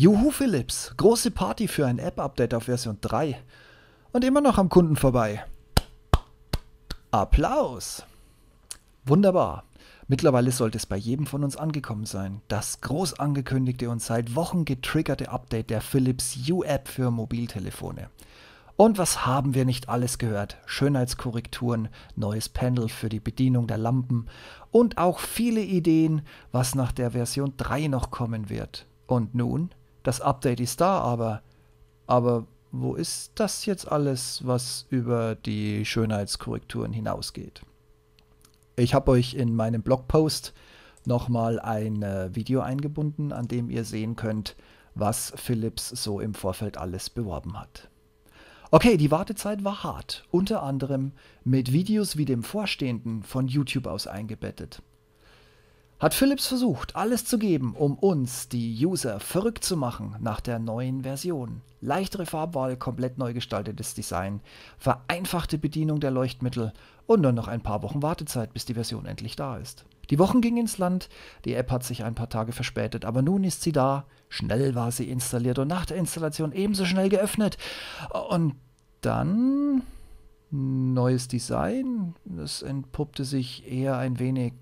Juhu Philips, große Party für ein App-Update auf Version 3 und immer noch am Kunden vorbei. Applaus! Wunderbar, mittlerweile sollte es bei jedem von uns angekommen sein. Das groß angekündigte und seit Wochen getriggerte Update der Philips Hue App für Mobiltelefone. Und was haben wir nicht alles gehört? Schönheitskorrekturen, neues Panel für die Bedienung der Lampen und auch viele Ideen, was nach der Version 3 noch kommen wird. Und nun? Das Update ist da, aber wo ist das jetzt alles, was über die Schönheitskorrekturen hinausgeht? Ich habe euch in meinem Blogpost nochmal ein Video eingebunden, an dem ihr sehen könnt, was Philips so im Vorfeld alles beworben hat. Okay, die Wartezeit war hart, unter anderem mit Videos wie dem vorstehenden von YouTube aus eingebettet. Hat Philips versucht, alles zu geben, um uns, die User, verrückt zu machen nach der neuen Version. Leichtere Farbwahl, komplett neu gestaltetes Design, vereinfachte Bedienung der Leuchtmittel und nur noch ein paar Wochen Wartezeit, bis die Version endlich da ist. Die Wochen gingen ins Land, die App hat sich ein paar Tage verspätet, aber nun ist sie da. Schnell war sie installiert und nach der Installation ebenso schnell geöffnet. Und dann... neues Design, es entpuppte sich eher ein wenig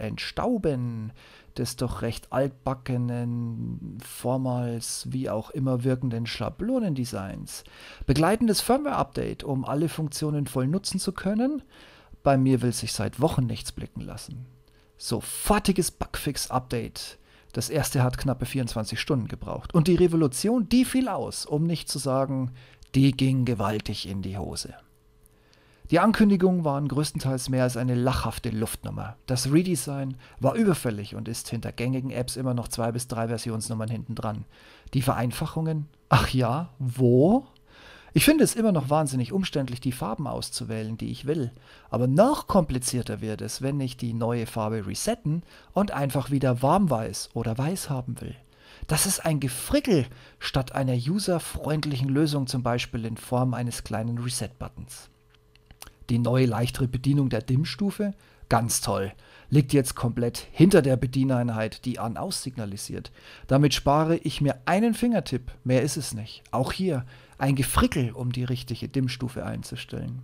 Entstauben des doch recht altbackenen, vormals wie auch immer wirkenden Schablonendesigns. Begleitendes Firmware-Update, um alle Funktionen voll nutzen zu können. Bei mir will sich seit Wochen nichts blicken lassen. Sofortiges Bugfix-Update. Das erste hat knappe 24 Stunden gebraucht. Und die Revolution, die fiel aus, um nicht zu sagen, die ging gewaltig in die Hose. Die Ankündigungen waren größtenteils mehr als eine lachhafte Luftnummer. Das Redesign war überfällig und ist hinter gängigen Apps immer noch 2 bis 3 Versionsnummern hinten dran. Die Vereinfachungen? Ach ja, wo? Ich finde es immer noch wahnsinnig umständlich, die Farben auszuwählen, die ich will. Aber noch komplizierter wird es, wenn ich die neue Farbe resetten und einfach wieder warmweiß oder weiß haben will. Das ist ein Gefrickel statt einer userfreundlichen Lösung, zum Beispiel in Form eines kleinen Reset-Buttons. Die neue, leichtere Bedienung der Dimmstufe? Ganz toll. Liegt jetzt komplett hinter der Bedieneinheit, die an-aus signalisiert. Damit spare ich mir einen Fingertipp, mehr ist es nicht. Auch hier ein Gefrickel, um die richtige Dimmstufe einzustellen.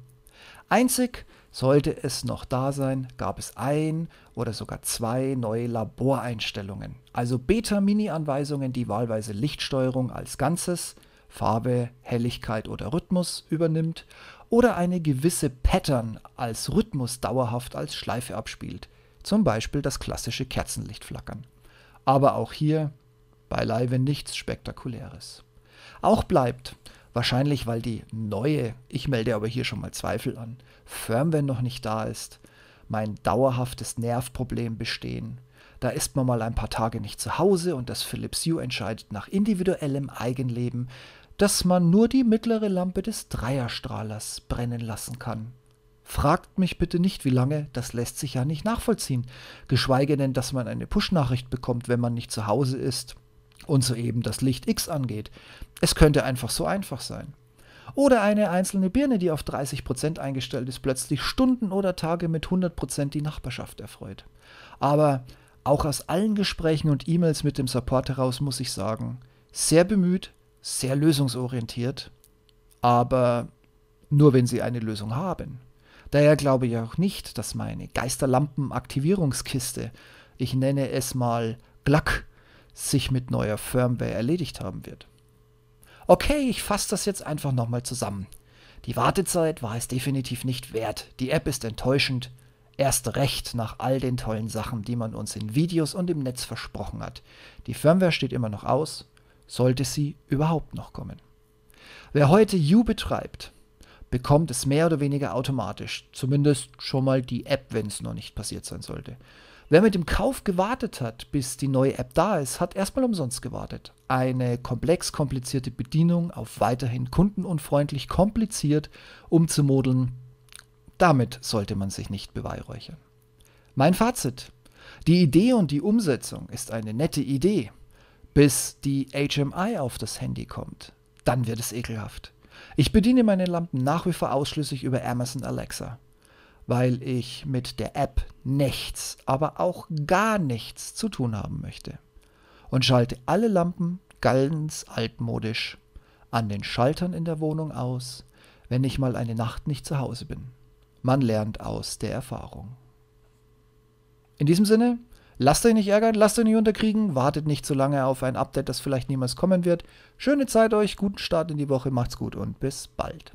Einzig, sollte es noch da sein, gab es 1 oder sogar 2 neue Laboreinstellungen. Also Beta-Mini-Anweisungen, die wahlweise Lichtsteuerung als Ganzes, Farbe, Helligkeit oder Rhythmus übernimmt oder eine gewisse Pattern als Rhythmus dauerhaft als Schleife abspielt, zum Beispiel das klassische Kerzenlichtflackern. Aber auch hier beileibe nichts Spektakuläres. Auch bleibt, wahrscheinlich weil die neue, ich melde aber hier schon mal Zweifel an, Firmware noch nicht da ist, mein dauerhaftes Nervproblem bestehen. Da ist man mal ein paar Tage nicht zu Hause und das Philips Hue entscheidet nach individuellem Eigenleben, dass man nur die mittlere Lampe des 3er-Strahlers brennen lassen kann. Fragt mich bitte nicht, wie lange, das lässt sich ja nicht nachvollziehen, geschweige denn, dass man eine Push-Nachricht bekommt, wenn man nicht zu Hause ist und soeben das Licht X angeht. Es könnte einfach so einfach sein. Oder eine einzelne Birne, die auf 30% eingestellt ist, plötzlich Stunden oder Tage mit 100% die Nachbarschaft erfreut. Aber... auch aus allen Gesprächen und E-Mails mit dem Support heraus muss ich sagen, sehr bemüht, sehr lösungsorientiert, aber nur wenn sie eine Lösung haben. Daher glaube ich auch nicht, dass meine Geisterlampen-Aktivierungskiste, ich nenne es mal Glack, sich mit neuer Firmware erledigt haben wird. Okay, ich fasse das jetzt einfach nochmal zusammen. Die Wartezeit war es definitiv nicht wert, die App ist enttäuschend. Erst recht nach all den tollen Sachen, die man uns in Videos und im Netz versprochen hat. Die Firmware steht immer noch aus, sollte sie überhaupt noch kommen. Wer heute Hue betreibt, bekommt es mehr oder weniger automatisch, zumindest schon mal die App, wenn es noch nicht passiert sein sollte. Wer mit dem Kauf gewartet hat, bis die neue App da ist, hat erstmal umsonst gewartet. Eine komplex komplizierte Bedienung auf weiterhin kundenunfreundlich kompliziert umzumodeln, damit sollte man sich nicht beweihräuchern. Mein Fazit. Die Idee und die Umsetzung ist eine nette Idee, bis die HMI auf das Handy kommt. Dann wird es ekelhaft. Ich bediene meine Lampen nach wie vor ausschließlich über Amazon Alexa, weil ich mit der App nichts, aber auch gar nichts zu tun haben möchte. Und schalte alle Lampen ganz altmodisch an den Schaltern in der Wohnung aus, wenn ich mal eine Nacht nicht zu Hause bin. Man lernt aus der Erfahrung. In diesem Sinne, lasst euch nicht ärgern, lasst euch nicht unterkriegen, wartet nicht so lange auf ein Update, das vielleicht niemals kommen wird. Schöne Zeit euch, guten Start in die Woche, macht's gut und bis bald.